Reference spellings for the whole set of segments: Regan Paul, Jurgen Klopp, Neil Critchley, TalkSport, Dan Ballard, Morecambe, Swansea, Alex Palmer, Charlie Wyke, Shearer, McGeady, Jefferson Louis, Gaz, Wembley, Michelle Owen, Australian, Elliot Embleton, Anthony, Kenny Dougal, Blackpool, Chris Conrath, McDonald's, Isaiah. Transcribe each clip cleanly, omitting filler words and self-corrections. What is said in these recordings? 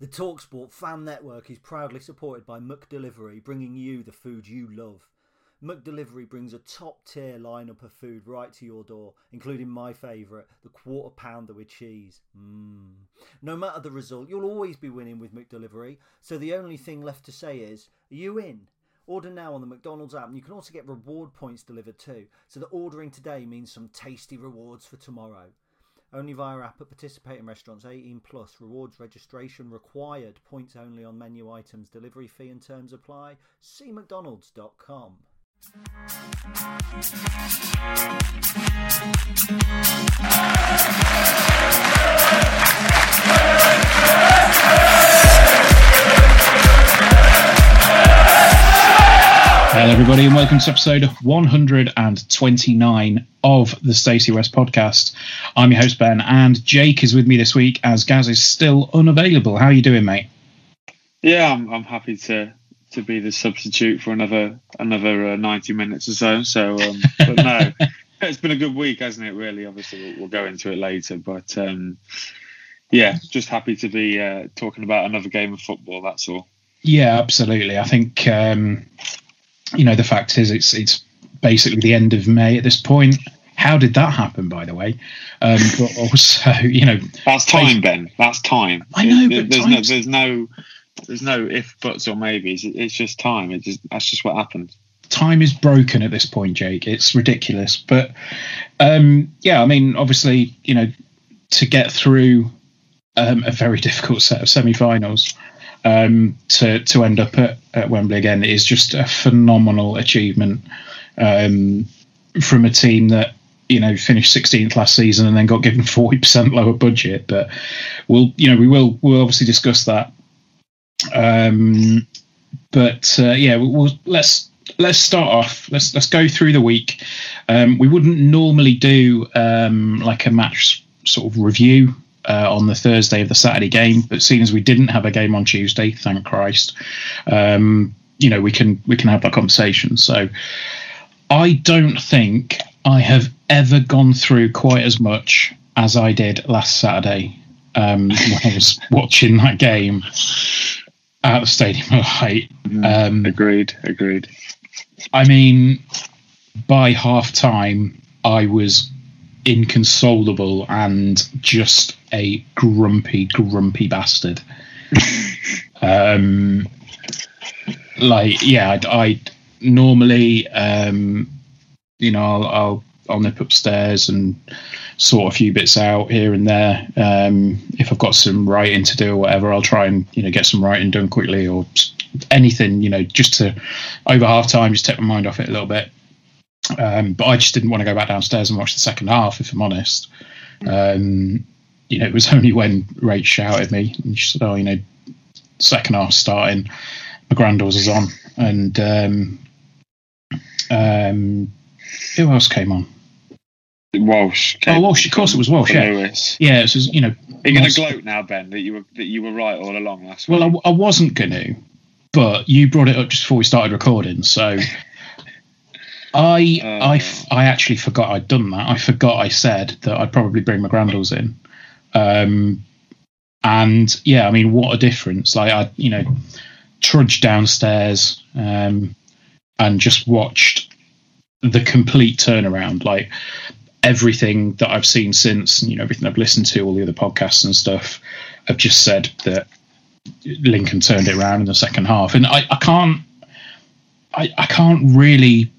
The TalkSport Fan Network is proudly supported by McDelivery, bringing you the food you love. McDelivery brings a top-tier lineup of food right to your door, including my favourite, the quarter pounder with cheese. No matter the result, you'll always be winning with McDelivery, so the only thing left to say is, are you in? Order now on the McDonald's app, and you can also get reward points delivered too, so that ordering today means some tasty rewards for tomorrow. Only via app at participating restaurants, 18 plus, rewards registration required, points only on menu items, delivery fee and terms apply. See mcdonalds.com. Hello everybody and welcome to episode 129 of the Stacey West podcast. I'm your host Ben, and Jake is with me this week as Gaz is still unavailable. How are you doing, mate? Yeah, I'm happy to be the substitute for another 90 minutes or so. But no, it's been a good week, hasn't it? Really, obviously we'll go into it later, but yeah, just happy to be talking about another game of football. That's all. Yeah, absolutely. I think. You know, the fact is it's basically the end of May at this point. How did that happen, by the way? But also, you know, that's time, Ben. That's time. I know, but there's no if, buts, or maybes. It's just time. That's just what happened. Time is broken at this point, Jake. It's ridiculous. But yeah, I mean, obviously, you know, to get through a very difficult set of semi-finals. To end up at Wembley again is just a phenomenal achievement from a team that, you know, finished 16th last season and then got given 40% lower budget. But we'll obviously discuss that. Let's start off. Let's go through the week. We wouldn't normally do like a match sort of review on the Thursday of the Saturday game, but seeing as we didn't have a game on Tuesday, thank Christ, you know, we can have that conversation. So I don't think I have ever gone through quite as much as I did last Saturday when I was watching that game at the Stadium of Light. Agreed. I mean, by half time, I was inconsolable and just a grumpy bastard. I normally, you know, I'll nip upstairs and sort a few bits out here and there. If I've got some writing to do or whatever, I'll try and, you know, get some writing done quickly or anything, you know, just to over half time, just take my mind off it a little bit. But I just didn't want to go back downstairs and watch the second half, if I'm honest. You know, it was only when Rach shouted me and she said, "Oh, you know, second half starting, McGrandles is on," and who else came on? Walsh. Walsh. Of course, it was Walsh. Yeah, Lewis. Yeah. It was, you know, are you going to gloat now, Ben, that you were right all along last week? Well, I wasn't going to, but you brought it up just before we started recording, so. I actually forgot I'd done that. I forgot I said that I'd probably bring McGrandles in. And yeah, I mean, what a difference. Like, I, you know, trudged downstairs and just watched the complete turnaround. Like, everything that I've seen since, you know, everything I've listened to, all the other podcasts and stuff, have just said that Lincoln turned it around in the second half. And I can't really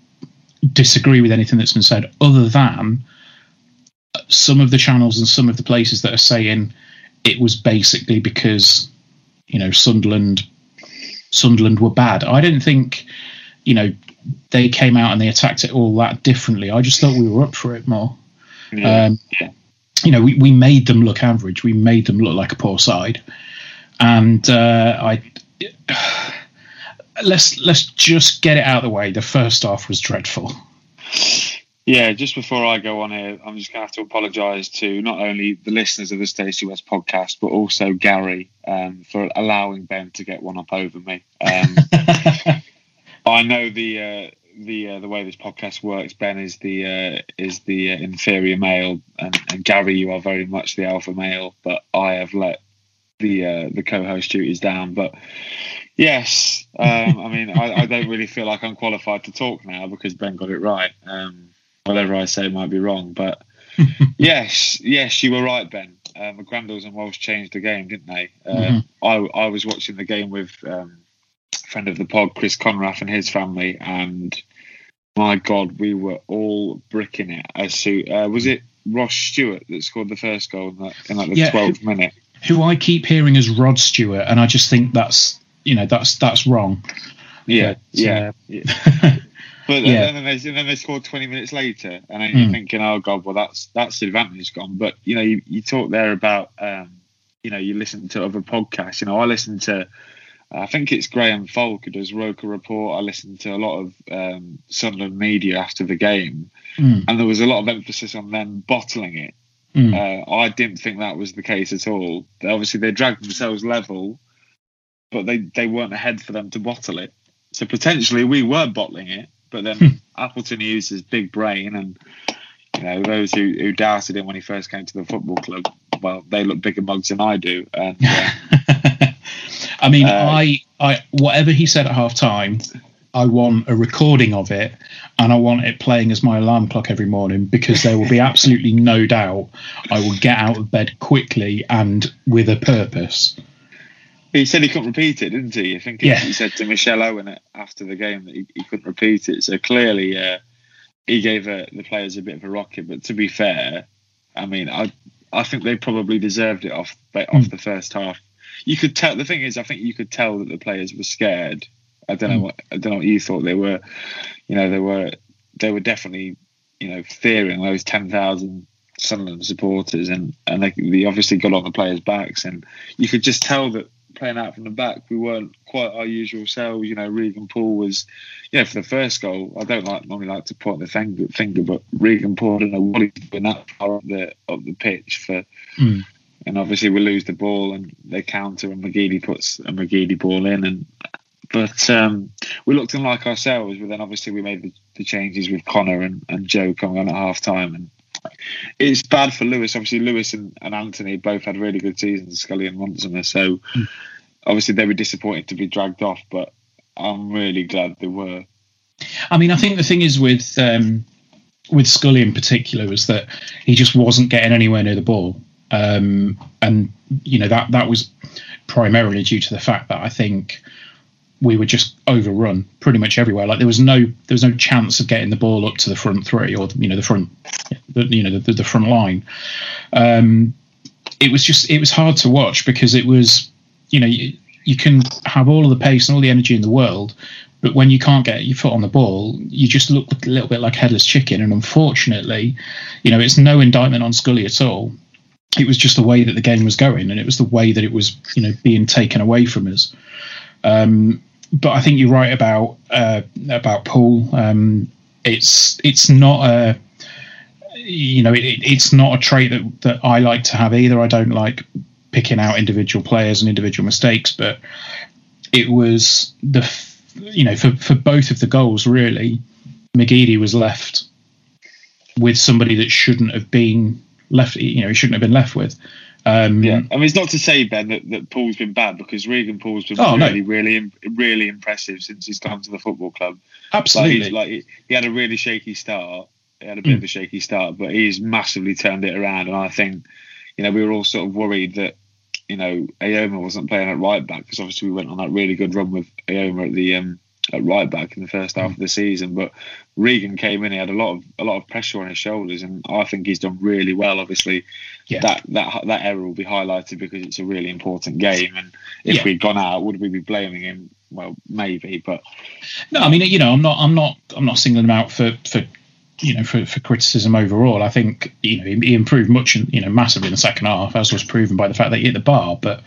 disagree with anything that's been said, other than some of the channels and some of the places that are saying it was basically because you know, Sunderland were bad. I didn't think, you know, they came out and they attacked it all that differently. I just thought we were up for it more. Yeah. You know, we made them look average. We made them look like a poor side. And let's just get it out of the way. The first half was dreadful. Yeah, just before I go on here, I'm just going to have to apologise to not only the listeners of the Stacey West podcast, but also Gary for allowing Ben to get one up over me. I know the way this podcast works. Ben is the inferior male, and Gary, you are very much the alpha male. But I have let the co-host duties down. But yes, I mean, I don't really feel like I'm qualified to talk now because Ben got it right. Whatever I say might be wrong, but yes, you were right, Ben. McGrandles and Walsh changed the game, didn't they? I was watching the game with a friend of the pod, Chris Conrath, and his family, and my God, we were all bricking it. Was it Ross Stewart that scored the first goal in the 12th minute? Who I keep hearing is Rod Stewart, and I just think that's wrong. Yeah. But then they scored 20 minutes later, and then you're thinking, oh God, well that's the advantage gone. But you know, you talk there about you know, you listen to other podcasts. You know, I listen to, I think it's Graham Folk who does Roker Report. I listen to a lot of Sunderland media after the game, and there was a lot of emphasis on them bottling it. I didn't think that was the case at all. Obviously, they dragged themselves level, but they weren't ahead for them to bottle it. So potentially, we were bottling it. But then Appleton used his big brain, and you know, those who doubted him when he first came to the football club, well, they look bigger mugs than I do. And, I mean, I whatever he said at half time, I want a recording of it, and I want it playing as my alarm clock every morning, because there will be absolutely no doubt I will get out of bed quickly and with a purpose. He said he couldn't repeat it, didn't he? I think he said to Michelle Owen after the game that he couldn't repeat it. So clearly, he gave the players a bit of a rocket. But to be fair, I mean, I think they probably deserved it off the first half. You could tell. The thing is, I think you could tell that the players were scared. I don't know what you thought they were. You know, they were definitely, you know, fearing those 10,000. Sunderland supporters, and they obviously got on the players' backs, and you could just tell that playing out from the back, we weren't quite our usual selves. You know, Regan Paul was, you know, for the first goal, I don't normally like to point the finger, but Regan Paul, I don't know what he's doing that far up the pitch for, and obviously we lose the ball and they counter, and McGeady puts a McGeady ball in, but we looked unlike ourselves. But then obviously we made the changes with Connor and Joe coming on at half time, and it's bad for Lewis. Obviously, Lewis and Anthony both had really good seasons, Scully and Monson. So, obviously, they were disappointed to be dragged off, but I'm really glad they were. I mean, I think the thing is with Scully in particular was that he just wasn't getting anywhere near the ball. And, you know, that was primarily due to the fact that I think we were just overrun pretty much everywhere. Like there was no chance of getting the ball up to the front three or, you know, the front line. It was hard to watch because it was, you know, you can have all of the pace and all the energy in the world, but when you can't get your foot on the ball, you just look a little bit like headless chicken. And unfortunately, you know, it's no indictment on Scully at all. It was just the way that the game was going, and it was the way that it was, you know, being taken away from us. But I think you're right about Paul. It's not a, you know, it's not a trait that I like to have either. I don't like picking out individual players and individual mistakes, but it was for both of the goals really, McGeady was left with somebody that shouldn't have been left. You know, he shouldn't have been left with. I mean, it's not to say, Ben, that Paul's been bad, because Regan Paul's been really impressive since he's come to the football club. Absolutely. He had a really shaky start. He had a bit of a shaky start, but he's massively turned it around. And I think, you know, we were all sort of worried that, you know, Ayoma wasn't playing at right back, because obviously we went on that really good run with Ayoma at the at right back in the first half of the season. But Regan came in; he had a lot of pressure on his shoulders, and I think he's done really well. Obviously, that error will be highlighted because it's a really important game. And if we'd gone out, would we be blaming him? Well, maybe, but no. I mean, you know, I'm not singling him out for criticism overall. I think, you know, he improved much, you know, massively in the second half, as was proven by the fact that he hit the bar. But,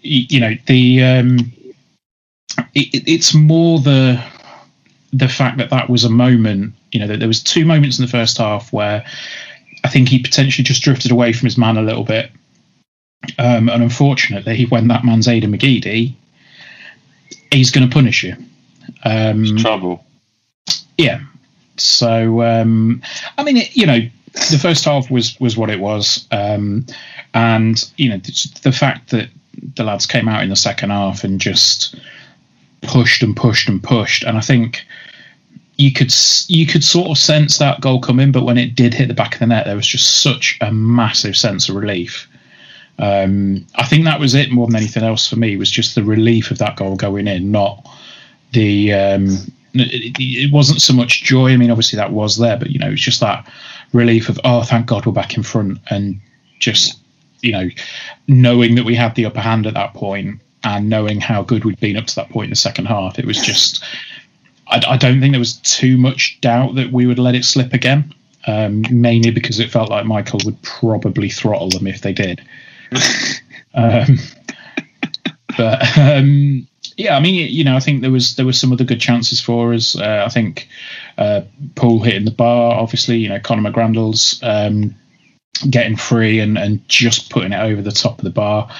you know, it's more the fact that was a moment, you know, that there was two moments in the first half where I think he potentially just drifted away from his man a little bit. And unfortunately, when that man's Aidan McGeady, he's going to punish you. It's trouble. Yeah. So, I mean, you know, the first half was what it was. And, you know, the fact that the lads came out in the second half and just pushed and pushed and pushed. And I think you could sort of sense that goal come in, but when it did hit the back of the net, there was just such a massive sense of relief. I think that was it more than anything else for me, was just the relief of that goal going in, not the... It wasn't so much joy. I mean, obviously that was there, but, you know, it's just that relief of, oh, thank God we're back in front, and just, you know, knowing that we had the upper hand at that point and knowing how good we'd been up to that point in the second half. It was just, I don't think there was too much doubt that we would let it slip again, mainly because it felt like Michael would probably throttle them if they did. Yeah, I mean, you know, I think there were some other good chances for us. I think Paul hitting the bar, obviously, you know, Conor McGrandles getting free and just putting it over the top of the bar.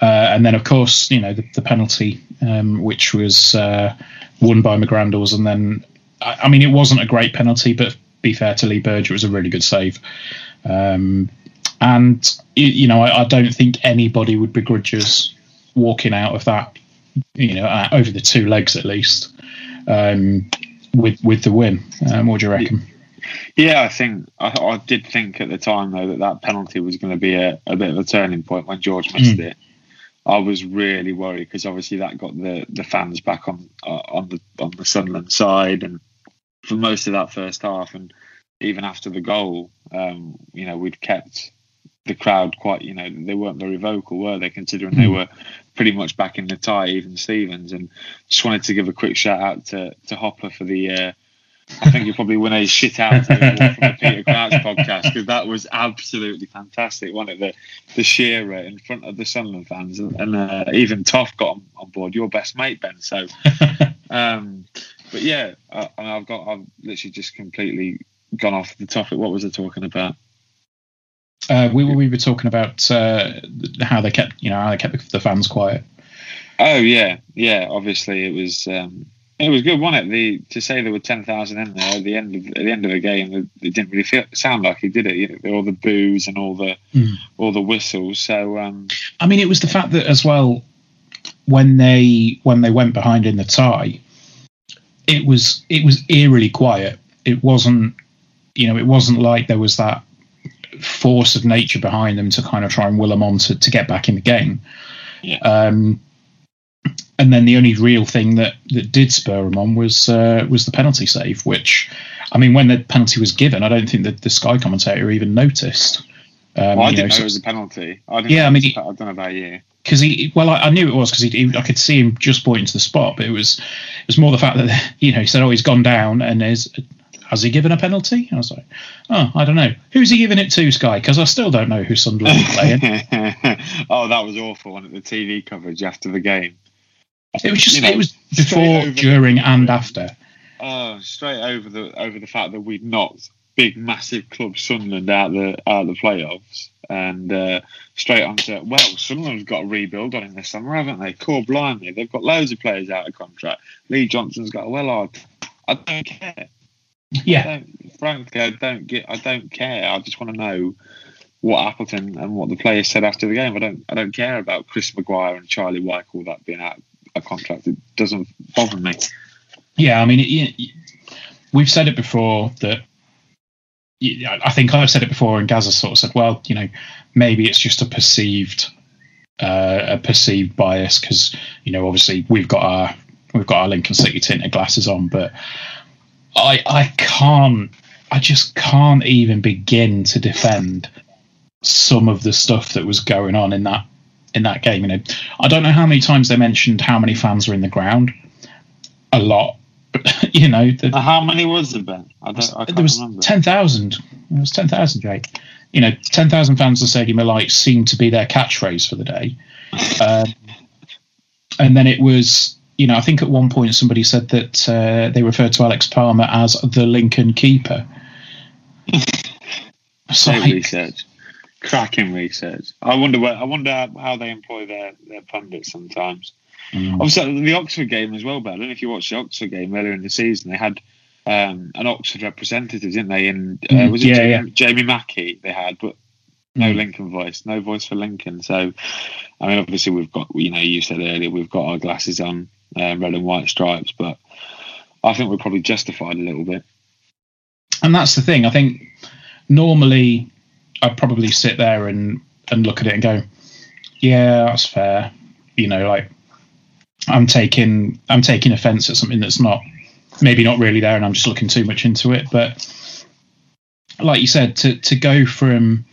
And then, of course, you know, the penalty, which was won by McGrandles. And then, I mean, it wasn't a great penalty, but be fair to Lee Burge, it was a really good save. And, you know, I don't think anybody would begrudge us walking out of that, you know, over the two legs at least, with the win. What do you reckon? Yeah, I think I did think at the time though that penalty was going to be a bit of a turning point when George missed it. I was really worried because obviously that got the fans back on the Sunderland side, and for most of that first half and even after the goal, you know, we'd kept the crowd quite, you know, they weren't very vocal, were they, considering they were pretty much back in the tie, even Stevens. And just wanted to give a quick shout out to Hopper for the I think you probably win a shit out from the Peter Crouch podcast, because that was absolutely fantastic, wasn't it? The shearer in front of the Sunderland fans, and even Toff got on board, your best mate Ben. So but yeah, I've literally just completely gone off the topic. What was I talking about? We were talking about how they kept the fans quiet. Oh yeah. Obviously, it was good, wasn't it? To say there were 10,000 in there at the end of the game, it didn't really sound like it, did it? You know, all the boos and all the whistles. So I mean, it was the fact that as well when they went behind in the tie, it was eerily quiet. It wasn't, you know, it wasn't like there was that force of nature behind them to kind of try and will them on to get back in the game. Yeah. And then the only real thing that did spur them on was the penalty save, which, I mean, when the penalty was given, I don't think that the Sky commentator even noticed. I didn't know it was a penalty. I don't know about you. Because I knew it was, because I could see him just pointing to the spot, but it was more the fact that, you know, he said, oh, he's gone down, and there's... Has he given a penalty? I was like, oh, I don't know. Who's he giving it to, Sky? Because I still don't know who Sunderland is playing. Oh, that was awful. One at the TV coverage after the game. It was just, you know, it was before, during, and after. Oh, straight over the fact that we'd knocked big, massive club Sunderland out of the playoffs, and straight onto, well, Sunderland's got a rebuild on in the summer, haven't they? Core blindly, they've got loads of players out of contract. Lee Johnson's got a Wellard. I don't care. Yeah, I don't care. I just want to know what Appleton and what the players said after the game. I don't care about Chris Maguire and Charlie Wyke, all that being out of contract. It doesn't bother me. Yeah, I mean, we've said it before that. I think I've said it before, and Gaz has sort of said, well, you know, maybe it's just a perceived bias because, you know, obviously we've got our we've got our Lincoln City tinted glasses on, but I just can't even begin to defend some of the stuff that was going on in that game. You know, I don't know how many times they mentioned how many fans were in the ground. A lot. You know, how many was there, Ben? I can't remember. 10,000. It was 10,000, Jake. You know, 10,000 fans of Stadium of Light seemed to be their catchphrase for the day. And then it was, you know, I think at one point somebody said that they referred to Alex Palmer as the Lincoln keeper. So research, cracking research. I wonder how they employ their pundits sometimes. Obviously, the Oxford game as well, Ben. I don't know if you watched the Oxford game earlier in the season. They had an Oxford representative, didn't they? And Jamie Mackie they had, but no Lincoln voice, no voice for Lincoln. So, I mean, obviously we've got, you know, you said earlier, we've got our glasses on, red and white stripes, but I think we're probably justified a little bit. And that's the thing. I think normally I'd probably sit there and look at it and go, yeah, that's fair. You know, like, I'm taking offence at something that's not, maybe not really there, and I'm just looking too much into it. But like you said, to go from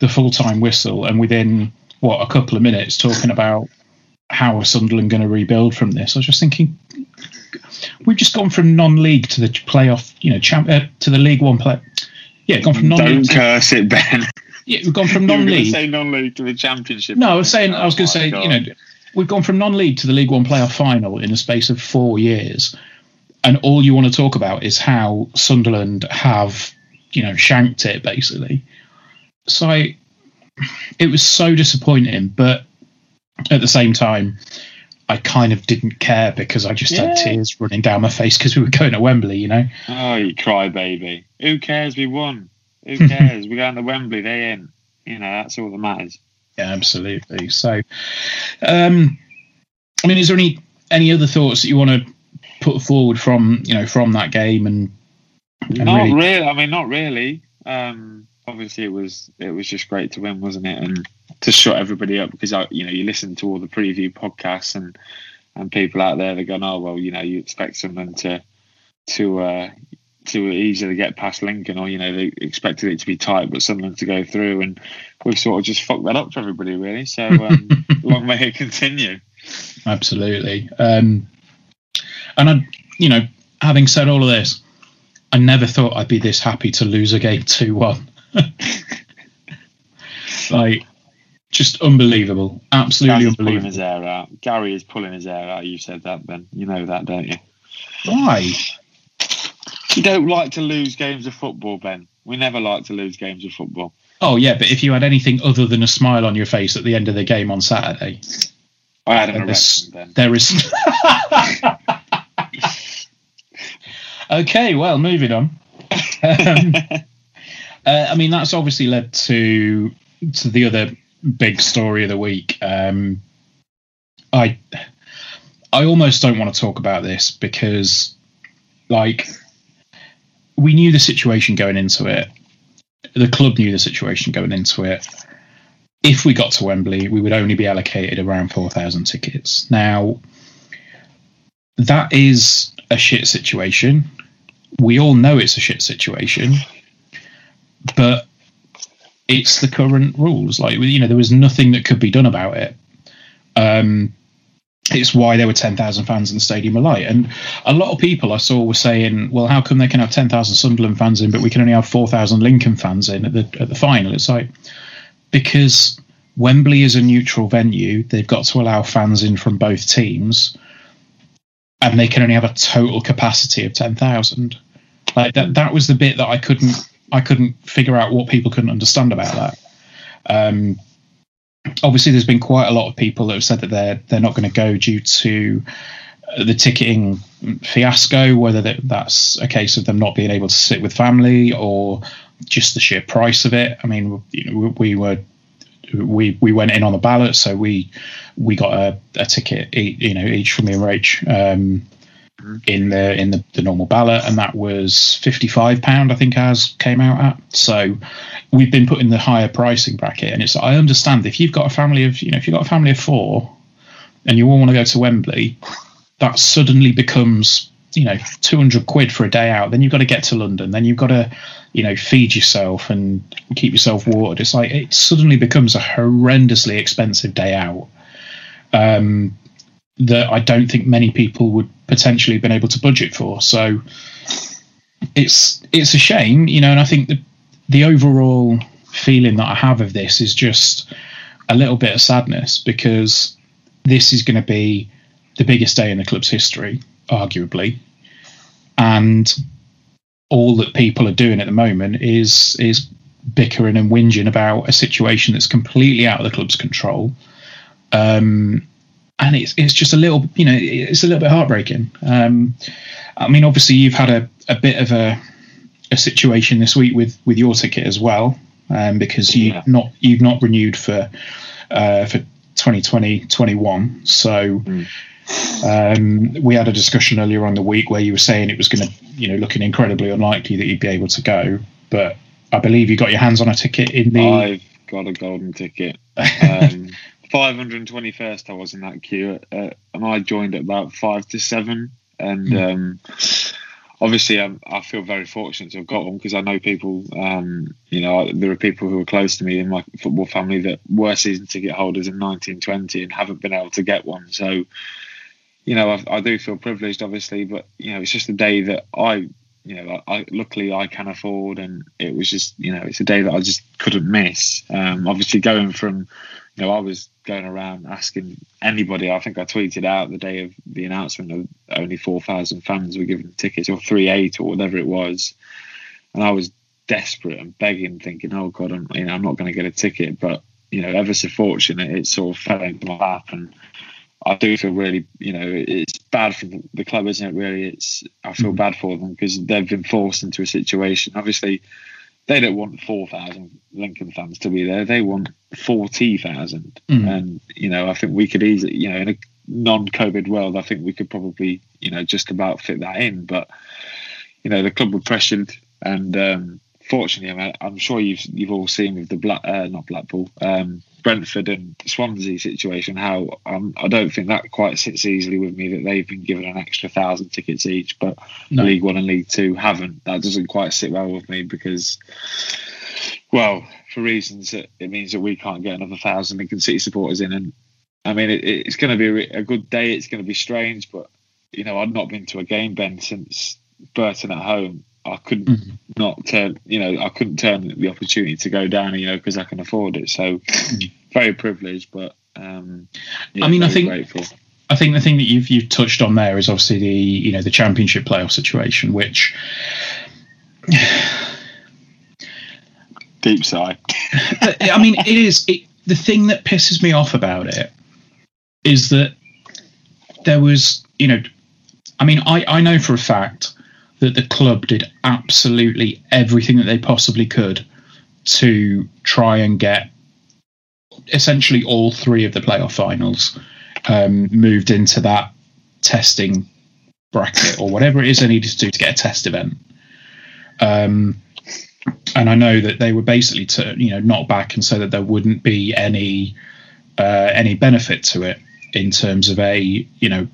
the full-time whistle and within, what, a couple of minutes talking about how are Sunderland going to rebuild from this, I was just thinking, we've just gone from non-league to the playoff, you know, to the League One play. Yeah, gone from non-league. Don't curse it, Ben. Yeah, we've gone from non-league. You were going to say non-league to the Championship. No, I was going to say, God. You know, we've gone from non-league to the League One playoff final in the space of 4 years, and all you want to talk about is how Sunderland have, you know, shanked it, basically. So it was so disappointing, but at the same time, I kind of didn't care because I just had tears running down my face because we were going to Wembley, you know. Oh, you crybaby. Who cares? We won. Who cares? We're going to Wembley. They in. You know, that's all that matters. Yeah, absolutely. So, I mean, is there any other thoughts that you want to put forward from that game? And not really. Obviously, it was just great to win, wasn't it? And to shut everybody up, because you listen to all the preview podcasts and people out there, they're going, oh well, you know, you expect someone to easily get past Lincoln, or, you know, they expected it to be tight, but Sunderland to go through, and we've sort of just fucked that up for everybody, really. So long may it continue. Absolutely. And I, you know, having said all of this, I never thought I'd be this happy to lose a game 2-1. Like, just unbelievable, absolutely unbelievable. Gary is pulling his hair out. You said that, Ben. You know that, don't you? Why? You don't like to lose games of football, Ben. We never like to lose games of football. Oh, yeah, but if you had anything other than a smile on your face at the end of the game on Saturday... I had an erection, Ben. There is... Okay, well, moving on. I mean, that's obviously led to the other big story of the week. I almost don't want to talk about this because, like... We knew the situation going into it. The club knew the situation going into it. If we got to Wembley, we would only be allocated around 4,000 tickets. Now, that is a shit situation. We all know it's a shit situation, but it's the current rules. Like, you know, there was nothing that could be done about it. It's why there were 10,000 fans in the Stadium of Light. And a lot of people I saw were saying, well, how come they can have 10,000 Sunderland fans in, but we can only have 4,000 Lincoln fans in at the final? It's like, because Wembley is a neutral venue, they've got to allow fans in from both teams, and they can only have a total capacity of 10,000. Like, that was the bit that I couldn't figure out what people couldn't understand about that. Obviously, there's been quite a lot of people that have said that they're not going to go due to the ticketing fiasco, whether that's a case of them not being able to sit with family or just the sheer price of it. I mean, you know, we went in on the ballot, so we got a ticket, you know, each from me and Rach in the normal ballot, and that was £55, I think ours came out at. So we've been put in the higher pricing bracket, and it's, I understand if you've got a family of four and you all want to go to Wembley, that suddenly becomes, you know, 200 quid for a day out, then you've got to get to London, then you've got to, you know, feed yourself and keep yourself watered. It's like it suddenly becomes a horrendously expensive day out that I don't think many people would potentially have been able to budget for. So it's a shame, you know, and I think the overall feeling that I have of this is just a little bit of sadness, because this is going to be the biggest day in the club's history, arguably, and all that people are doing at the moment is bickering and whinging about a situation that's completely out of the club's control, and it's just a little, you know, it's a little bit heartbreaking. I mean, obviously you've had a bit of a situation this week with your ticket as well, because you've not renewed for 2020-21. So we had a discussion earlier on the week where you were saying it was going to, you know, looking incredibly unlikely that you'd be able to go, but I believe you got your hands on a ticket in the... I've got a golden ticket. 521st I was in that queue, and I joined at about 5 to 7, and obviously I feel very fortunate to have got one, because I know people, you know, there are people who are close to me in my football family that were season ticket holders in 1920 and haven't been able to get one. So, you know, I do feel privileged, obviously, but, you know, it's just a day that I luckily I can afford, and it was just, you know, it's a day that I just couldn't miss. Obviously going from, you know, I was going around asking anybody, I think I tweeted out the day of the announcement of only 4,000 fans were given tickets, or 3,800 or whatever it was, and I was desperate and begging, thinking, oh God, I'm not going to get a ticket, but, you know, ever so fortunate it sort of fell into my lap. And I do feel really, you know, it's bad for the club, isn't it, really? I feel bad for them, because they've been forced into a situation. Obviously, they don't want 4,000 Lincoln fans to be there. They want 40,000. And, you know, I think we could easily, you know, in a non-COVID world, I think we could probably, you know, just about fit that in. But, you know, the club were pressured, and fortunately, I mean, I'm sure you've all seen with the Brentford and Swansea situation, how I don't think that quite sits easily with me that they've been given an extra 1,000 tickets each, but League One and League Two haven't. That doesn't quite sit well with me, because, well, for reasons, it means that we can't get another 1,000 Lincoln City supporters in. And I mean, it's going to be a good day. It's going to be strange, but, you know, I've not been to a game, Ben, since Burton at home. I couldn't not turn, you know, I couldn't turn the opportunity to go down, you know, because I can afford it. So very privileged, but yeah, I mean, I think the thing that you've touched on there is obviously the, you know, the Championship playoff situation, which deep sigh. I mean, it is the thing that pisses me off about it is that there was, you know, I mean, I know for a fact that the club did absolutely everything that they possibly could to try and get essentially all three of the playoff finals moved into that testing bracket, or whatever it is they needed to do to get a test event. And I know that they were basically to, you know, knock back and say that there wouldn't be any benefit to it in terms of a, you know,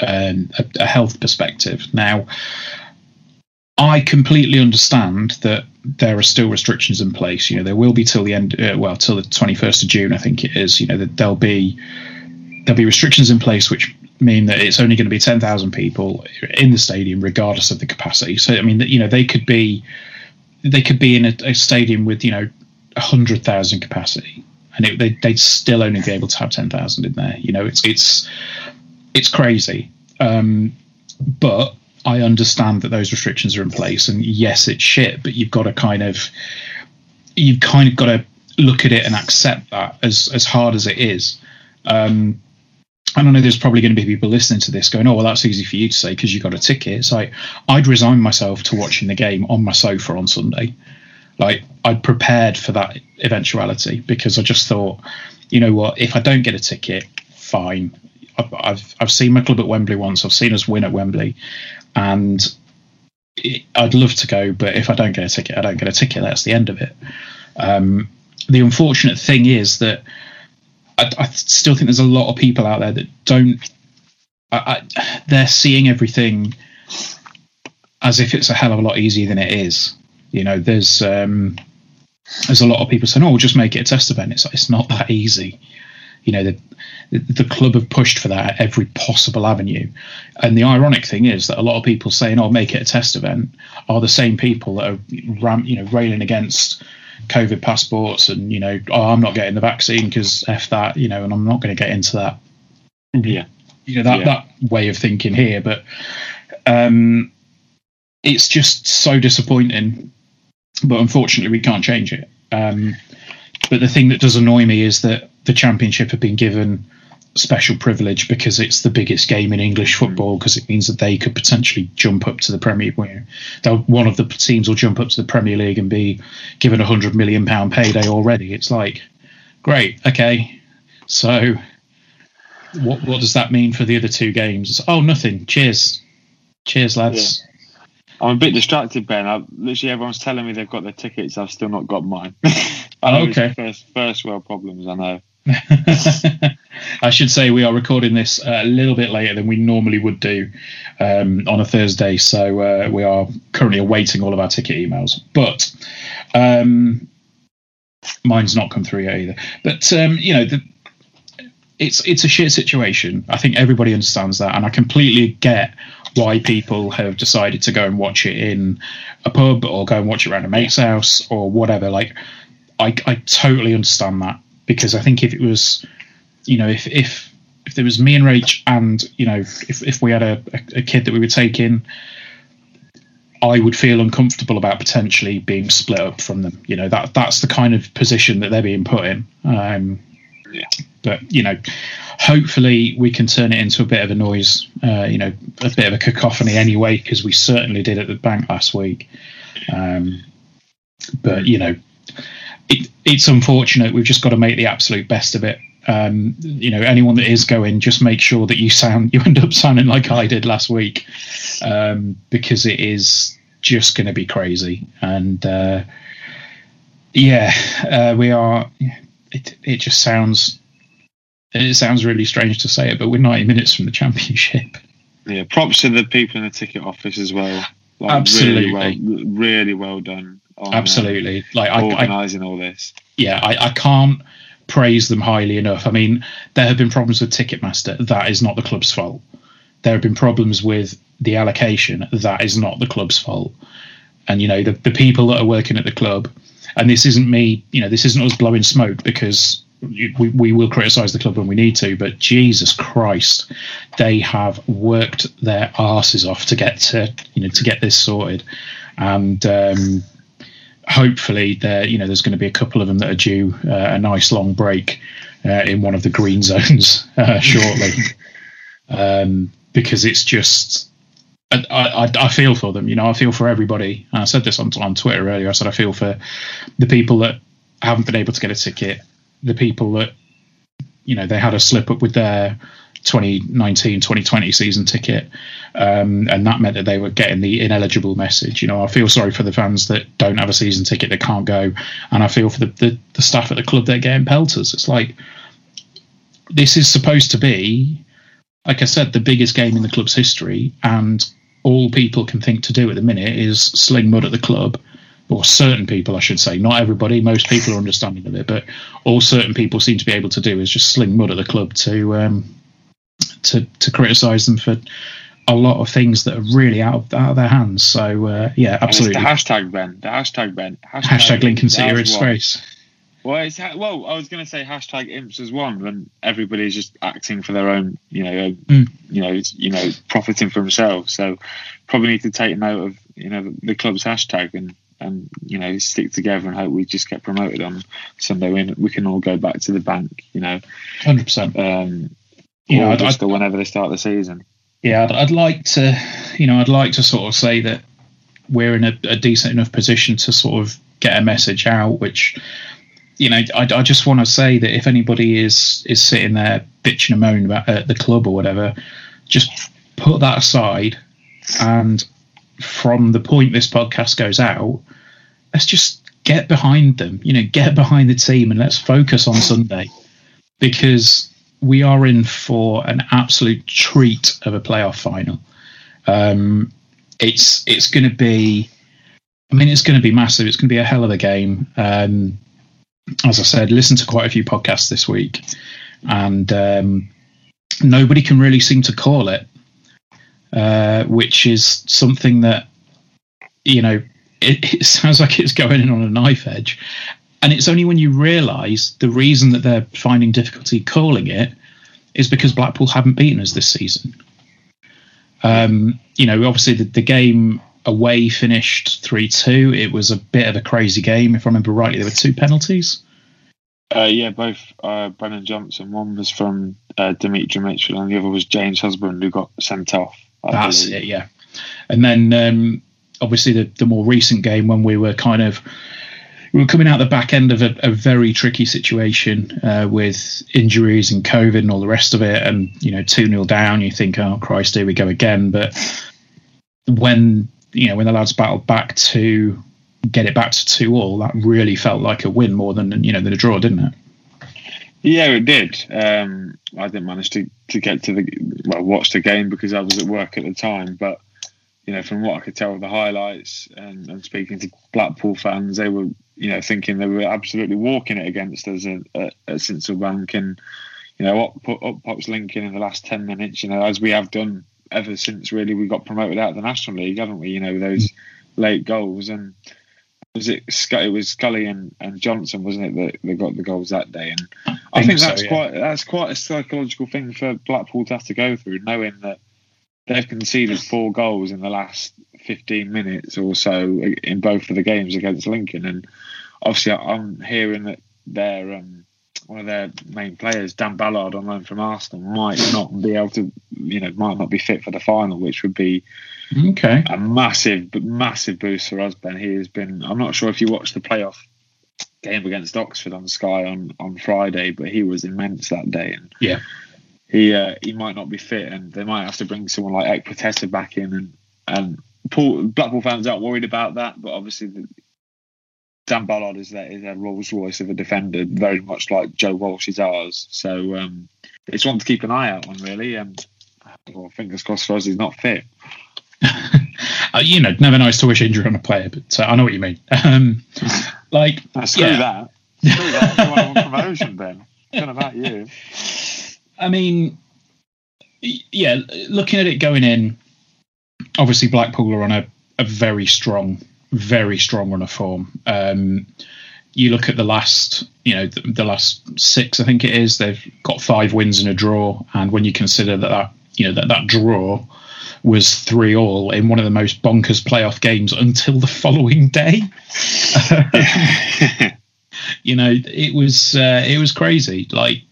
a health perspective. Now, I completely understand that there are still restrictions in place. You know, there will be till the end, till the 21st of June, I think it is. You know, that there'll be restrictions in place, which mean that it's only going to be 10,000 people in the stadium, regardless of the capacity. So, I mean, you know, they could be in a stadium with, you know, 100,000 capacity, and they'd still only be able to have 10,000 in there. You know, it's crazy, but I understand that those restrictions are in place, and yes, it's shit, but you've got to kind of got to look at it and accept that as hard as it is. And I know there's probably going to be people listening to this going, oh, well, that's easy for you to say because you got a ticket. It's like, I'd resign myself to watching the game on my sofa on Sunday. Like, I'd prepared for that eventuality, because I just thought, you know what, if I don't get a ticket, fine. I've seen my club at Wembley once. I've seen us win at Wembley, and I'd love to go, but if I don't get a ticket, I don't get a ticket. That's the end of it. The unfortunate thing is that I still think there's a lot of people out there that don't they're seeing everything as if it's a hell of a lot easier than it is. You know, there's a lot of people saying, "Oh, we'll just make it a test event." It's not that easy. You know, the club have pushed for that at every possible avenue. And the ironic thing is that a lot of people saying, "Oh, make it a test event," are the same people that are railing against COVID passports and, you know, "Oh, I'm not getting the vaccine because F that," you know, and I'm not going to get into that. Yeah. You know, that way of thinking here, but it's just so disappointing, but unfortunately we can't change it. But the thing that does annoy me is that the Championship have been given special privilege because it's the biggest game in English football, because it means that they could potentially jump up to the Premier League. One of the teams will jump up to the Premier League and be given £100 million payday already. It's like, great, okay, so what does that mean for the other two games? It's, oh, nothing. Cheers, lads. Yeah. I'm a bit distracted, Ben. Literally, everyone's telling me they've got their tickets. I've still not got mine. Okay. First world problems, I know. I should say we are recording this a little bit later than we normally would do on a Thursday, so we are currently awaiting all of our ticket emails. But mine's not come through yet either. But you know, it's a shit situation. I think everybody understands that, and I completely get why people have decided to go and watch it in a pub or go and watch it around a mate's house or whatever. Like, I totally understand that, because I think if it was, you know, if there was me and Rach and, you know, if we had a kid that we were taking, I would feel uncomfortable about potentially being split up from them. You know, that's the kind of position that they're being put in. But, you know, hopefully we can turn it into a bit of a noise, you know, a bit of a cacophony anyway, because we certainly did at the bank last week. But, you know, it's unfortunate. We've just got to make the absolute best of it. You know, anyone that is going, just make sure that you end up sounding like I did last week, because it is just going to be crazy. And we are. It just sounds. It sounds really strange to say it, but we're 90 minutes from the Championship. Yeah, props to the people in the ticket office as well. Like, absolutely, really well done. On, absolutely, like organising all this. Yeah, I can't praise them highly enough. I mean, there have been problems with Ticketmaster. That is not the club's fault. There have been problems with the allocation. That is not the club's fault. And you know, the people that are working at the club. And this isn't me, you know, this isn't us blowing smoke, because we will criticise the club when we need to. But Jesus Christ, they have worked their arses off to get this sorted. And hopefully, there's going to be a couple of them that are due a nice long break in one of the green zones shortly, because it's just. I feel for them, you know. I feel for everybody. And I said this on Twitter earlier. I said I feel for the people that haven't been able to get a ticket, the people that, you know, they had a slip up with their 2019-2020 season ticket, and that meant that they were getting the ineligible message. You know, I feel sorry for the fans that don't have a season ticket, that can't go, and I feel for the staff at the club. They're getting pelters. It's like, this is supposed to be, like I said, the biggest game in the club's history, and all people can think to do at the minute is sling mud at the club, or certain people, I should say. Not everybody, most people are understanding of it, but all certain people seem to be able to do is just sling mud at the club to criticise them for a lot of things that are really out of their hands. So, yeah, absolutely. And it's the hashtag, Ben. Hashtag Lincoln City are in disgrace. Well, I was going to say hashtag imps as one, when everybody's just acting for their own, profiting for themselves. So probably need to take note of, you know, the club's hashtag and you know, stick together and hope we just get promoted on Sunday when we can all go back to the bank, you know, 100%. Yeah, August, or whenever they start the season. Yeah, I'd like to sort of say that we're in a decent enough position to sort of get a message out, which. You know, I just want to say that if anybody is sitting there bitching and moaning about the club or whatever, just put that aside. And from the point this podcast goes out, let's just get behind them. You know, get behind the team and let's focus on Sunday, because we are in for an absolute treat of a playoff final. It's going to be, I mean, it's going to be massive. It's going to be a hell of a game. As I said, listen to quite a few podcasts this week, and nobody can really seem to call it, which is something that, you know, it sounds like it's going in on a knife edge. And it's only when you realise the reason that they're finding difficulty calling it is because Blackpool haven't beaten us this season. You know, obviously the game away finished 3-2. It was a bit of a crazy game. If I remember rightly, there were two penalties. Yeah, both Brennan Johnson. One was from Dimitri Mitchell and the other was James Husband, who got sent off. That's it, yeah. And then obviously the more recent game, when we were kind of... we were coming out the back end of a very tricky situation with injuries and COVID and all the rest of it. And, you know, 2-0 down, you think, oh, Christ, here we go again. But when, you know, when the lads battled back to get it back to 2-2, that really felt like a win more than, you know, than a draw, didn't it? Yeah, it did. I didn't manage to get to watch the game because I was at work at the time, but, you know, from what I could tell with the highlights and speaking to Blackpool fans, they were, you know, thinking they were absolutely walking it against us at Sinsel Bank. And, you know, up pops Lincoln in the last 10 minutes, you know, as we have done ever since, really, we got promoted out of the National League, haven't we? You know, those late goals. And it was Scully and Johnson, wasn't it, that got the goals that day? And I think that's quite a psychological thing for Blackpool to have to go through, knowing that they've conceded 4 goals in the last 15 minutes or so in both of the games against Lincoln. And obviously I'm hearing that their one of their main players, Dan Ballard, on loan from Arsenal, might not be fit for the final, which would be a massive boost for us, Ben. He has been, I'm not sure if you watched the playoff game against Oxford on Sky on Friday, but he was immense that day. And yeah, he might not be fit, and they might have to bring someone like Ekpeteta back in. And Blackpool fans aren't worried about that, but obviously Dan Ballard is their Rolls Royce of a defender, very much like Joe Walsh is ours. So it's one to keep an eye out on, really. And well, fingers crossed for us, he's not fit. You know, never nice to wish injury on a player, but I know what you mean. Screw that. You want a promotion, Ben? What about you? I mean, yeah, looking at it going in, obviously Blackpool are on a very strong run of form. You look at the last 6, I think it is, they've got 5 wins and a draw. And when you consider that draw was 3-3 in one of the most bonkers playoff games until the following day, you know, it was crazy. Like,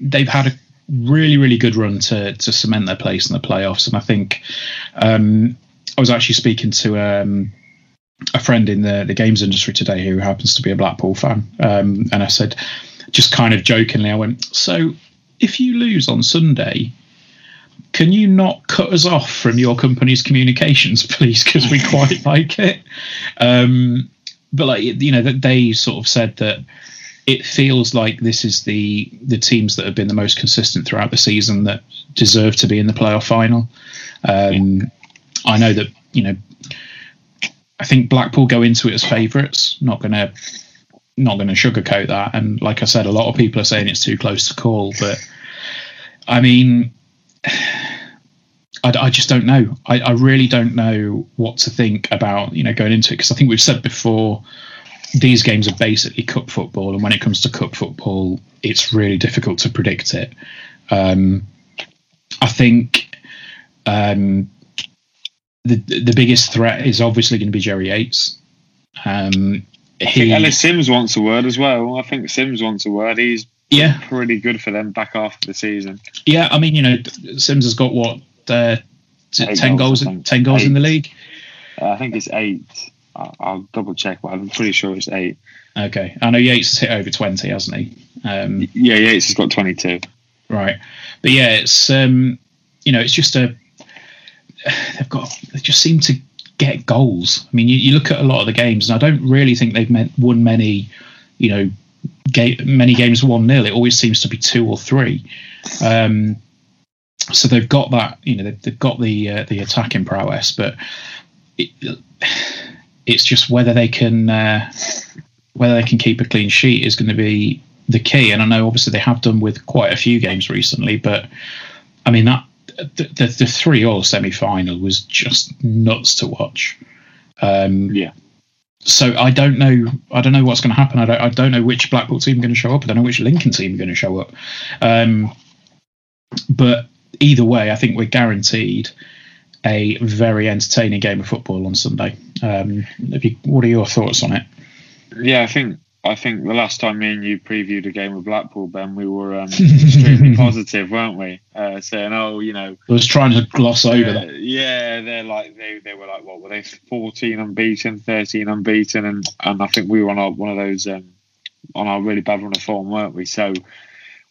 they've had a really, really good run to cement their place in the playoffs. And I think I was actually speaking to a friend in the games industry today who happens to be a Blackpool fan. And I said, just kind of jokingly, I went, so if you lose on Sunday, can you not cut us off from your company's communications, please? Because we quite like it. But, like, you know, they sort of said that it feels like this is the teams that have been the most consistent throughout the season that deserve to be in the playoff final. I know that, you know, I think Blackpool go into it as favourites. Not going to sugarcoat that. And like I said, a lot of people are saying it's too close to call. But I mean, I just don't know. I really don't know what to think about, you know, going into it, because I think we've said before, these games are basically cup football, and when it comes to cup football, it's really difficult to predict it. I think the biggest threat is obviously going to be Jerry Yates. I think Ellis Sims wants a word as well. He's pretty good for them back after the season. Yeah, I mean, you know, Sims has got, what, 10 goals in the league? I think it's 8. I'll double check, but I'm pretty sure it's 8. Okay, I know Yates has hit over 20, hasn't he? Yeah, Yates has got 22. Right, but yeah, it's you know, it's just they just seem to get goals. I mean, you look at a lot of the games, and I don't really think they've won many, you know, many games 1-0. It always seems to be 2 or 3. So they've got that, you know, they've got the attacking prowess, but it's just whether they can keep a clean sheet is going to be the key. And I know obviously they have done with quite a few games recently, but I mean that the 3-3 semi-final was just nuts to watch. Yeah. So I don't know what's going to happen. I don't know which Blackpool team are going to show up. I don't know which Lincoln team are going to show up. But either way, I think we're guaranteed a very entertaining game of football on Sunday. What are your thoughts on it? Yeah, I think the last time me and you previewed a game with Blackpool, Ben, we were extremely positive, weren't we? Saying, oh, you know, I was trying to gloss over that. Yeah, they were like, what were they? 14 unbeaten, 13 unbeaten, and I think we were on one of those on our really bad run of form, weren't we? So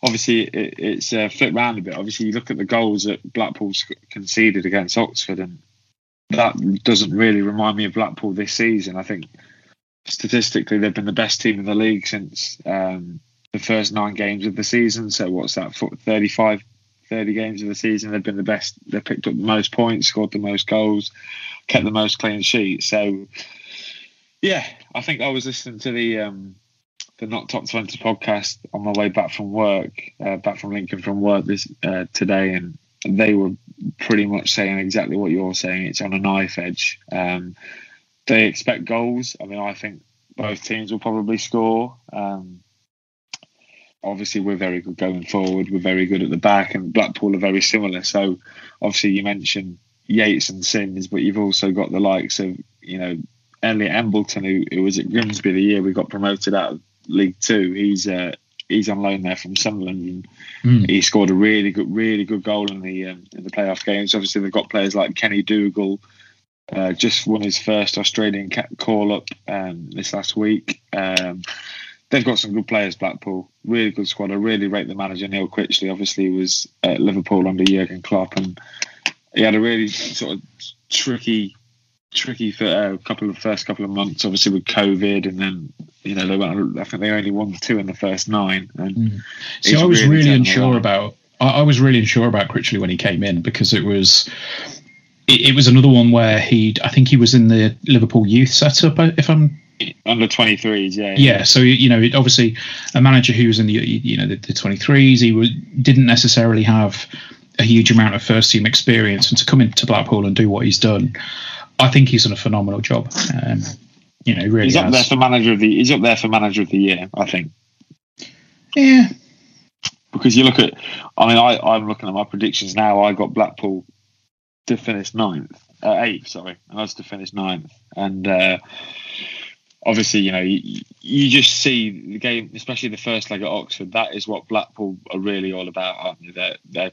obviously it's flipped round a bit. Obviously, you look at the goals that Blackpool conceded against Oxford, and that doesn't really remind me of Blackpool this season. I think statistically, they've been the best team in the league since the first 9 games of the season. So what's that, 30 games of the season? They've been the best. They've picked up the most points, scored the most goals, kept the most clean sheets. So, yeah, I think I was listening to the Not Top 20 podcast on my way back from work, today, and they were pretty much saying exactly what you're saying. It's on a knife edge. They expect goals. I mean, I think both teams will probably score. Obviously, we're very good going forward. We're very good at the back, and Blackpool are very similar. So, obviously, you mentioned Yates and Sims, but you've also got the likes of, you know, Elliot Embleton, who was at Grimsby the year we got promoted out of League Two. He's on loan there from Sunderland. And he scored a really good goal in the playoff games. Obviously, they've got players like Kenny Dougal. Just won his first Australian call-up this last week. They've got some good players, Blackpool. Really good squad. I really rate the manager, Neil Critchley. Obviously, he was at Liverpool under Jurgen Klopp, and he had a really sort of tricky first couple of months, obviously with COVID, and then, you know, I think they only won 2 in the first 9. And see, I was really unsure about. I was really unsure about Critchley when he came in, because it was. It was another one where I think he was in the Liverpool youth setup, if I'm under 23s, yeah. Yeah, so you know, obviously a manager who was in the, you know, the 23s, didn't necessarily have a huge amount of first team experience, and to come into Blackpool and do what he's done, I think he's done a phenomenal job. You know, really, he's up there for manager of the year, I think. Yeah, because you look at, I mean, I'm looking at my predictions now. I got Blackpool to finish 8th, sorry, and us to finish 9th, and obviously, you know, you just see the game, especially the first leg at Oxford. That is what Blackpool are really all about, aren't they? They're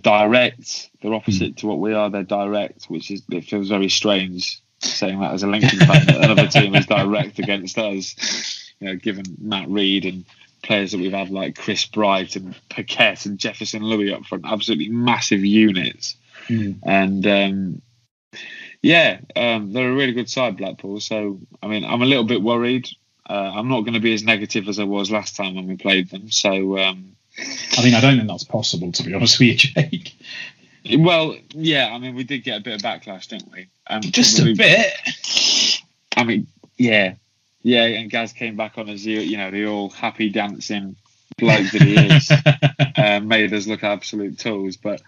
direct. They're opposite to what we are. They're direct, which is, it feels very strange saying that as a Lincoln fan, that another team is direct against us. You know, given Matt Reid and players that we've had like Chris Bright and Paquette and Jefferson Louis up front, absolutely massive units. And they're a really good side, Blackpool. So I mean, I'm a little bit worried. I'm not going to be as negative as I was last time when we played them. So I mean, I don't think that's possible, to be honest with you, Jake. Well, yeah, I mean, we did get a bit of backlash, didn't we? Just a bit. I mean, yeah, and Gaz came back on us. You know, the all happy dancing bloke that he is, made us look absolute tools. But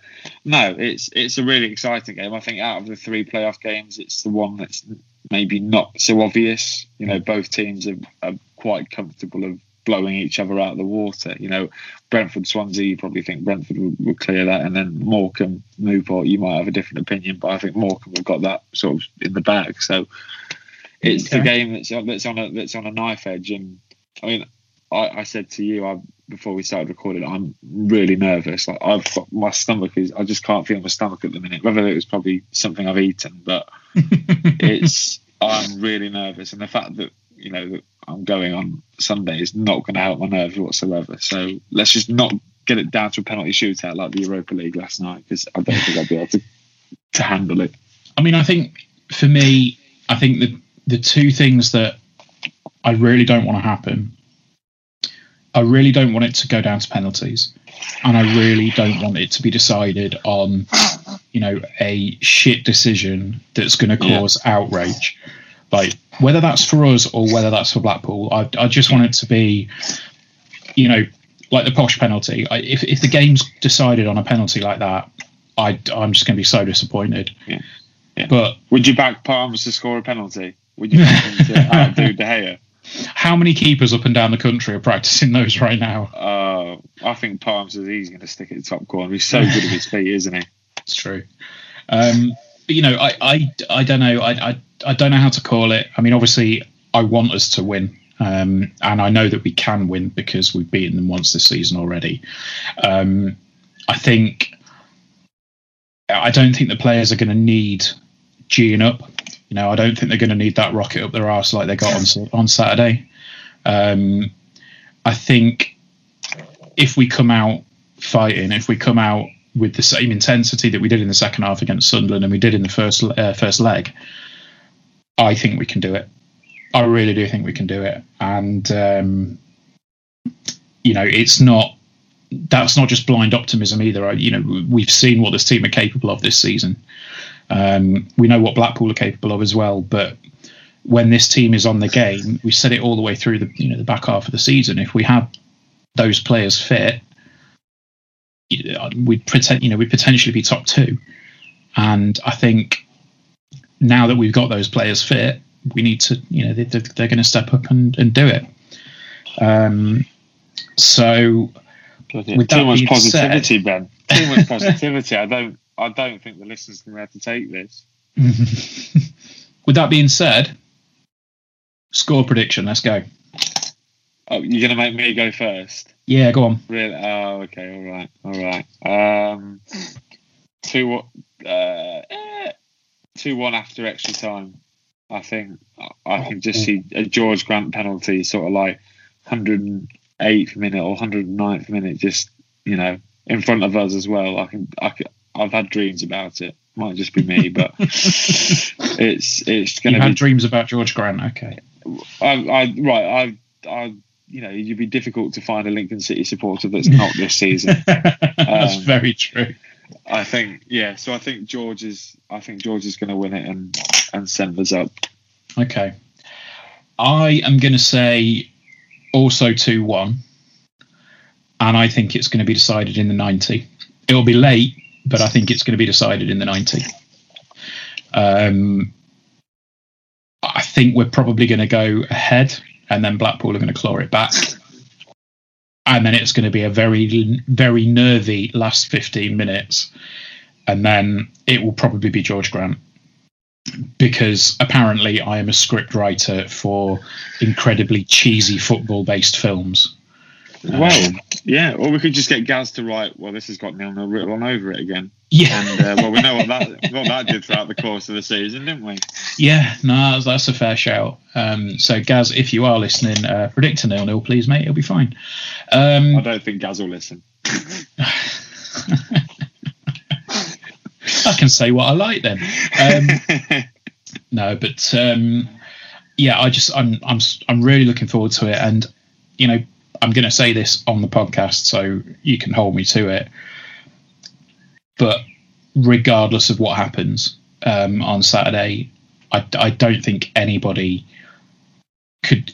no, it's a really exciting game. I think out of the 3 playoff games, it's the one that's maybe not so obvious. You know, both teams are quite comfortable of blowing each other out of the water. You know, Brentford, Swansea, you probably think Brentford will clear that, and then Morecambe, Newport, you might have a different opinion, but I think Morecambe have got that sort of in the bag. So it's the game that's on a knife edge. And I mean, I said to you before we started recording, I'm really nervous. Like, I've got my stomach I just can't feel my stomach at the minute. Whether it was probably something I've eaten, but I'm really nervous, and the fact that, you know, that I'm going on Sunday is not going to help my nerves whatsoever. So let's just not get it down to a penalty shootout like the Europa League last night, because I don't think I'll be able to handle it. I mean, I think for me, the two things that I really don't want to happen I really don't want it to go down to penalties, and I really don't want it to be decided on, you know, a shit decision that's going to cause outrage. Like, whether that's for us or whether that's for Blackpool, I just want it to be, you know, like the Posh penalty. If the game's decided on a penalty like that, I'm just going to be so disappointed. Yeah. Yeah. But would you back Palms to score a penalty? Would you back him to outdo De Gea? How many keepers up and down the country are practicing those right now? I think Palms is easy going to stick it in the top corner. He's so good at his feet, isn't he? It's true. But, you know, I don't know. I don't know how to call it. I mean, obviously, I want us to win. And I know that we can win because we've beaten them once this season already. I don't think the players are going to need G'ing up. You know, I don't think they're going to need that rocket up their arse like they got on Saturday. I think if we come out fighting, if we come out with the same intensity that we did in the second half against Sunderland and we did in the first leg, I think we can do it. I really do think we can do it. And, you know, that's not just blind optimism either. You know, we've seen what this team are capable of this season. We know what Blackpool are capable of as well. But when this team is on the game, we said it all the way through the back half of the season. If we have those players fit, we'd potentially be top two. And I think now that we've got those players fit, we need to, they're going to step up and do it. With too much positivity, Ben. Too much positivity. I don't think the listeners can have to take this. With that being said, score prediction. Let's go. Oh, you're going to make me go first? Yeah, go on. Really? Oh, okay. All right. 2-1 after extra time. I can just see a George Grant penalty, sort of like 108th minute or 109th minute, just in front of us as well. I've had dreams about it. Might just be me, but it's going to be. You had dreams about George Grant, okay? You'd be difficult to find a Lincoln City supporter that's not this season. That's very true. So I think George is. I think George is going to win it and send us up. Okay, I am going to say also 2-1, and I think it's going to be decided in the 90. It'll be late, but I think it's going to be decided in the 90. I think we're probably going to go ahead, and then Blackpool are going to claw it back. And then it's going to be a very, very nervy last 15 minutes. And then it will probably be George Grant, because apparently I am a script writer for incredibly cheesy football-based films. Well, yeah. Or we could just get Gaz to write, well, this has got nil-nil written on over it again. Yeah. And, we know what that did throughout the course of the season, didn't we? Yeah, no, that's a fair shout. So, Gaz, if you are listening, predict a 0-0, please, mate. It'll be fine. I don't think Gaz will listen. I can say what I like then. No, but I'm really looking forward to it, and I'm going to say this on the podcast, so you can hold me to it. But regardless of what happens on Saturday, I don't think anybody could,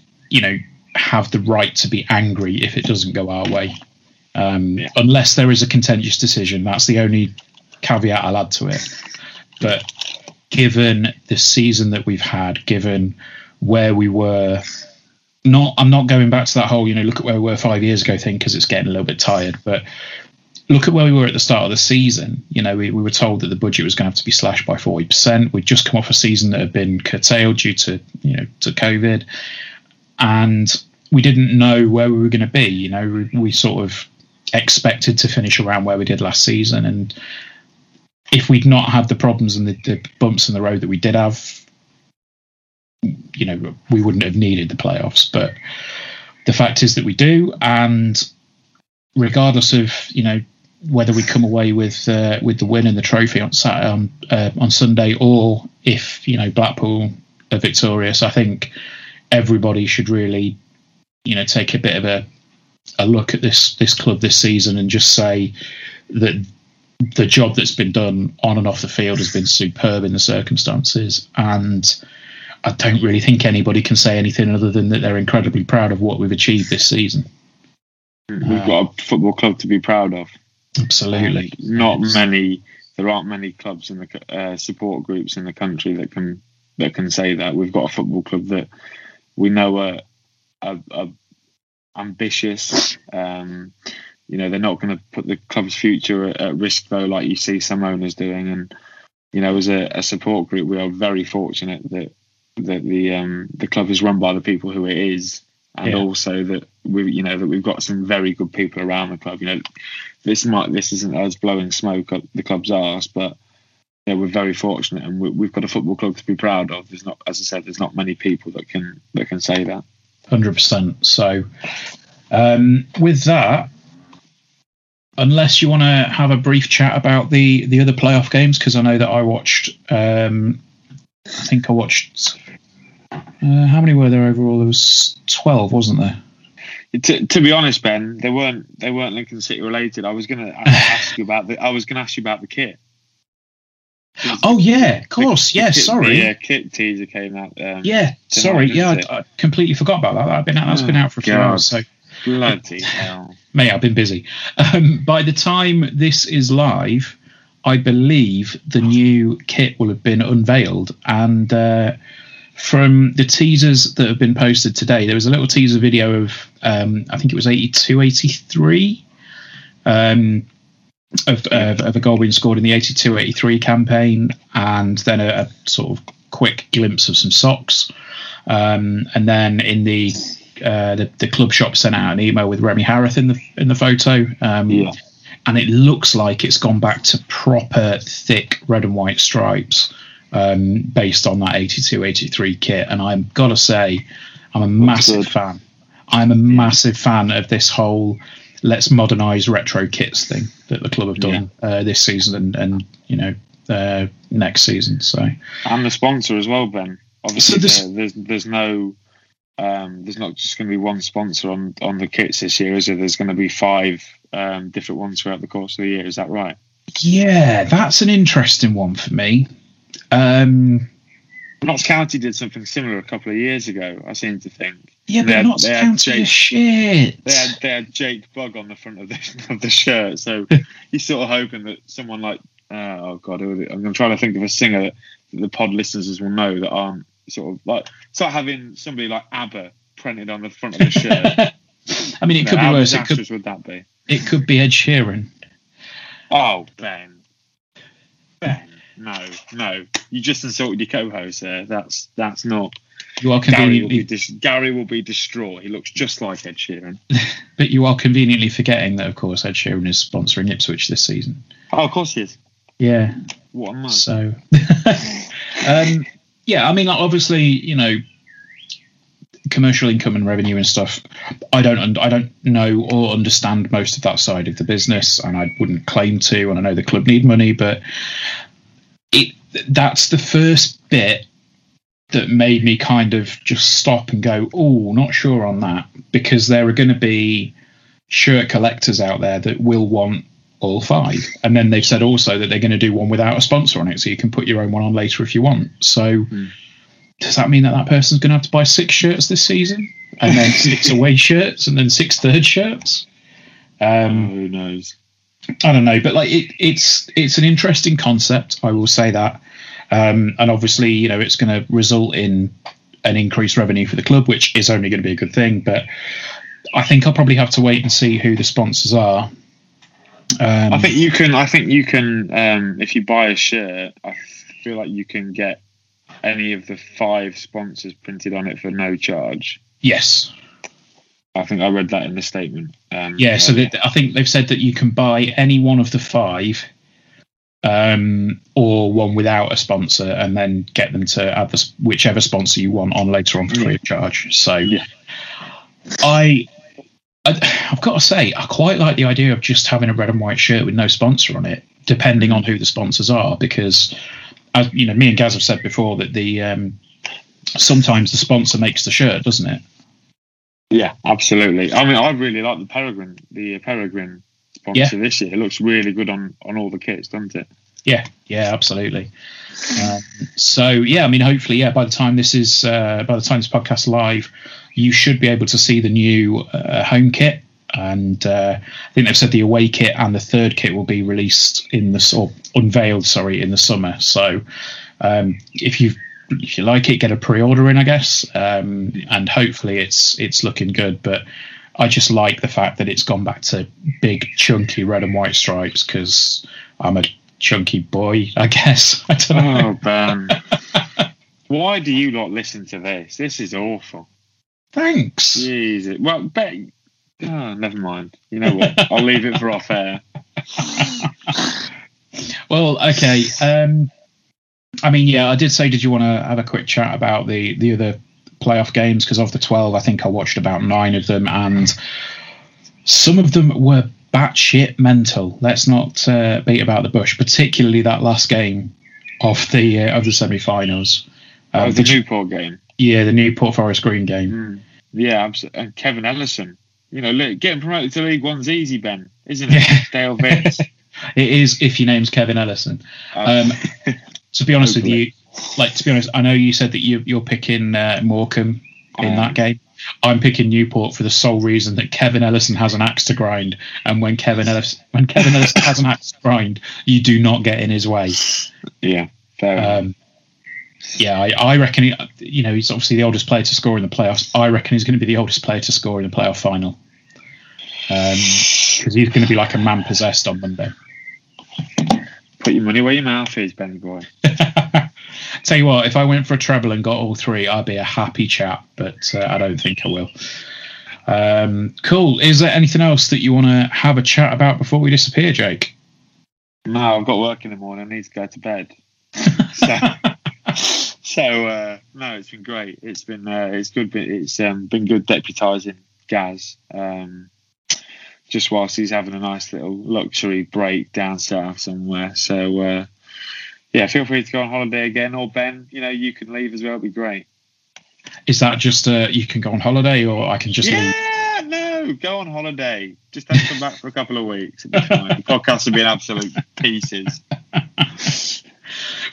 have the right to be angry if it doesn't go our way, unless there is a contentious decision. That's the only caveat I'll add to it. But given the season that we've had, given where we were, I'm not going back to that whole, look at where we were 5 years ago thing, because it's getting a little bit tired, but look at where we were at the start of the season. We were told that the budget was going to have to be slashed by 40%. We'd just come off a season that had been curtailed due to, to COVID, and we didn't know where we were going to be. We sort of expected to finish around where we did last season, and if we'd not had the problems and the bumps in the road that we did have, we wouldn't have needed the playoffs. But the fact is that we do, and regardless of whether we come away with the win and the trophy on Sunday, or if Blackpool are victorious, I think everybody should really take a bit of a a look at this club this season and just say that the job that's been done on and off the field has been superb in the circumstances, and I don't really think anybody can say anything other than that they're incredibly proud of what we've achieved this season. We've got a football club to be proud of. Absolutely. There aren't many clubs in the support groups in the country that can say that. We've got a football club that we know are ambitious. They're not going to put the club's future at risk, though, like you see some owners doing. And as a support group, we are very fortunate that the club is run by the people who it is, and also that we've got some very good people around the club. This isn't us blowing smoke up the club's arse, but we're very fortunate, and we've got a football club to be proud of. There's not, as I said, there's not many people that can say that. 100%. So, with that, unless you want to have a brief chat about the other playoff games, because I know that I watched. How many were there overall? There was 12, wasn't there? To be honest, Ben, they weren't Lincoln City related. I was going to ask you about the kit. Oh yeah, of course. Kit teaser came out. I completely forgot about that. That's been out for a few hours. So bloody hell, mate, I've been busy. By the time this is live, I believe the new kit will have been unveiled, and from the teasers that have been posted today, there was a little teaser video of I think it was 82, 83 of a goal being scored in the 82-83 campaign, and then a sort of quick glimpse of some socks, and then in the club shop sent out an email with Remy Harrath in the photo, and it looks like it's gone back to proper thick red and white stripes, based on that 82-83 kit. And I've got to say, I'm a massive fan of this whole let's modernise retro kits thing that the club have done this season and next season. So, and the sponsor as well, Ben. Obviously, so there's not just going to be one sponsor on the kits this year, is there? There's going to be 5 different ones throughout the course of the year. Is that right? Yeah, that's an interesting one for me. Notts County did something similar a couple of years ago, I seem to think. Yeah, but Notts County is shit. They had Jake Bugg on the front of the shirt, so you're sort of hoping that someone like I'm trying to think of a singer that the pod listeners will know that aren't sort of having somebody like ABBA printed on the front of the shirt. I mean, it could be worse. It could be Ed Sheeran. Oh, Ben. No, you just insulted your co-host there. That's not. You are conveniently Gary will be distraught. He looks just like Ed Sheeran. But you are conveniently forgetting that, of course, Ed Sheeran is sponsoring Ipswich this season. Oh, of course he is. Yeah. What a man. So, I mean, obviously, commercial income and revenue and stuff. I don't know or understand most of that side of the business, and I wouldn't claim to. And I know the club need money, but. That's the first bit that made me kind of just stop and go, oh, not sure on that, because there are going to be shirt collectors out there that will want all 5. And then they've said also that they're going to do one without a sponsor on it, so you can put your own one on later if you want. So does that mean that person's going to have to buy 6 shirts this season, and then 6 away shirts, and then 6 third shirts? Who knows? I don't know, but it's an interesting concept, I will say that, and obviously it's going to result in an increased revenue for the club, which is only going to be a good thing. But I think I'll probably have to wait and see who the sponsors are. I think you can if you buy a shirt, I feel like you can get any of the 5 sponsors printed on it for no charge. Yes. I think I read that in the statement. So I think they've said that you can buy any one of the 5 or one without a sponsor, and then get them to add whichever sponsor you want on later on for free of charge. So I've got to say, I quite like the idea of just having a red and white shirt with no sponsor on it, depending on who the sponsors are, because, as you know, me and Gaz have said before that sometimes the sponsor makes the shirt, doesn't it? Yeah, absolutely. I mean, I really like the Peregrine sponsor this year. It looks really good on all the kits, doesn't it? Yeah, absolutely. Hopefully, by the time this podcast is live, you should be able to see the new home kit. And I think they've said the away kit and the third kit will be released in the summer. So if you like it, get a pre-order in, I guess. And hopefully it's looking good. But I just like the fact that it's gone back to big, chunky red and white stripes, because I'm a chunky boy, I guess. I don't know. Oh, man. Why do you not listen to this? This is awful. Thanks. Jesus. Well, never mind. You know what? I'll leave it for off air. Well, okay. I did say, did you want to have a quick chat about the other playoff games? Because of the 12, I think I watched about 9 of them, and some of them were batshit mental. Let's not beat about the bush, particularly that last game of the semi-finals. The Newport game. Yeah, the Newport Forest Green game. Mm. Yeah, absolutely. And Kevin Ellison. You know, look, getting promoted to League One's easy, Ben, isn't it? Yeah. Dale Vince. It is, if your name's Kevin Ellison. To be honest with you, I know you said that you're picking Morecambe in that game. I'm picking Newport for the sole reason that Kevin Ellison has an axe to grind, and when Kevin Ellison has an axe to grind, you do not get in his way. Yeah, fair enough. Yeah, I reckon he's obviously the oldest player to score in the playoffs. I reckon he's going to be the oldest player to score in the playoff final, because he's going to be like a man possessed on Monday. Put your money where your mouth is, Benny boy. Tell you what, if I went for a treble and got all 3, I'd be a happy chap, but I don't think I will. Cool. Is there anything else that you want to have a chat about before we disappear, Jake? No, I've got work in the morning. I need to go to bed. So no, it's been great. It's been it's good. It's been good deputising Gaz, just whilst he's having a nice little luxury break down south somewhere. So feel free to go on holiday again, or Ben, you can leave as well. It'd be great. Is that just you can go on holiday, or I can just leave? Yeah, no, go on holiday. Just have to come back for a couple of weeks. It'd be fine. The podcast will be in absolute pieces.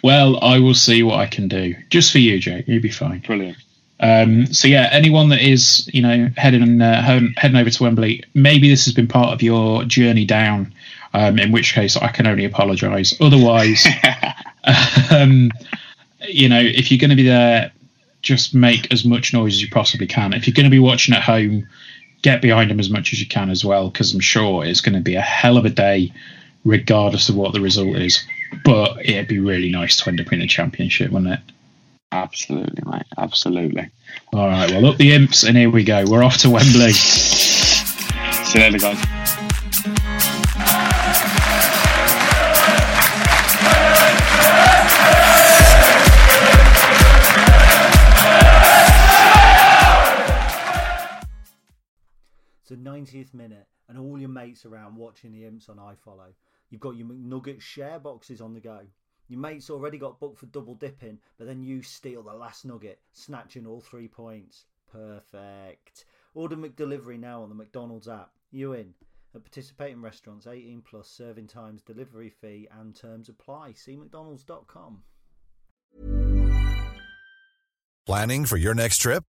Well, I will see what I can do. Just for you, Jake. You'll be fine. Brilliant. Anyone that is, heading home, heading over to Wembley, maybe this has been part of your journey down, in which case I can only apologise. Otherwise, if you're going to be there, just make as much noise as you possibly can. If you're going to be watching at home, get behind them as much as you can as well, because I'm sure it's going to be a hell of a day, regardless of what the result is. But it'd be really nice to end up in a championship, wouldn't it? Absolutely, mate. Absolutely. All right. Well, up the imps, and here we go. We're off to Wembley. See you later, guys. It's the 90th minute, and all your mates around watching the imps on iFollow. You've got your McNugget share boxes on the go. Your mate's already got booked for double dipping, but then you steal the last nugget, snatching all 3 points. Perfect. Order McDelivery now on the McDonald's app. You in. At participating restaurants, 18 plus, serving times, delivery fee and terms apply. See mcdonalds.com. Planning for your next trip?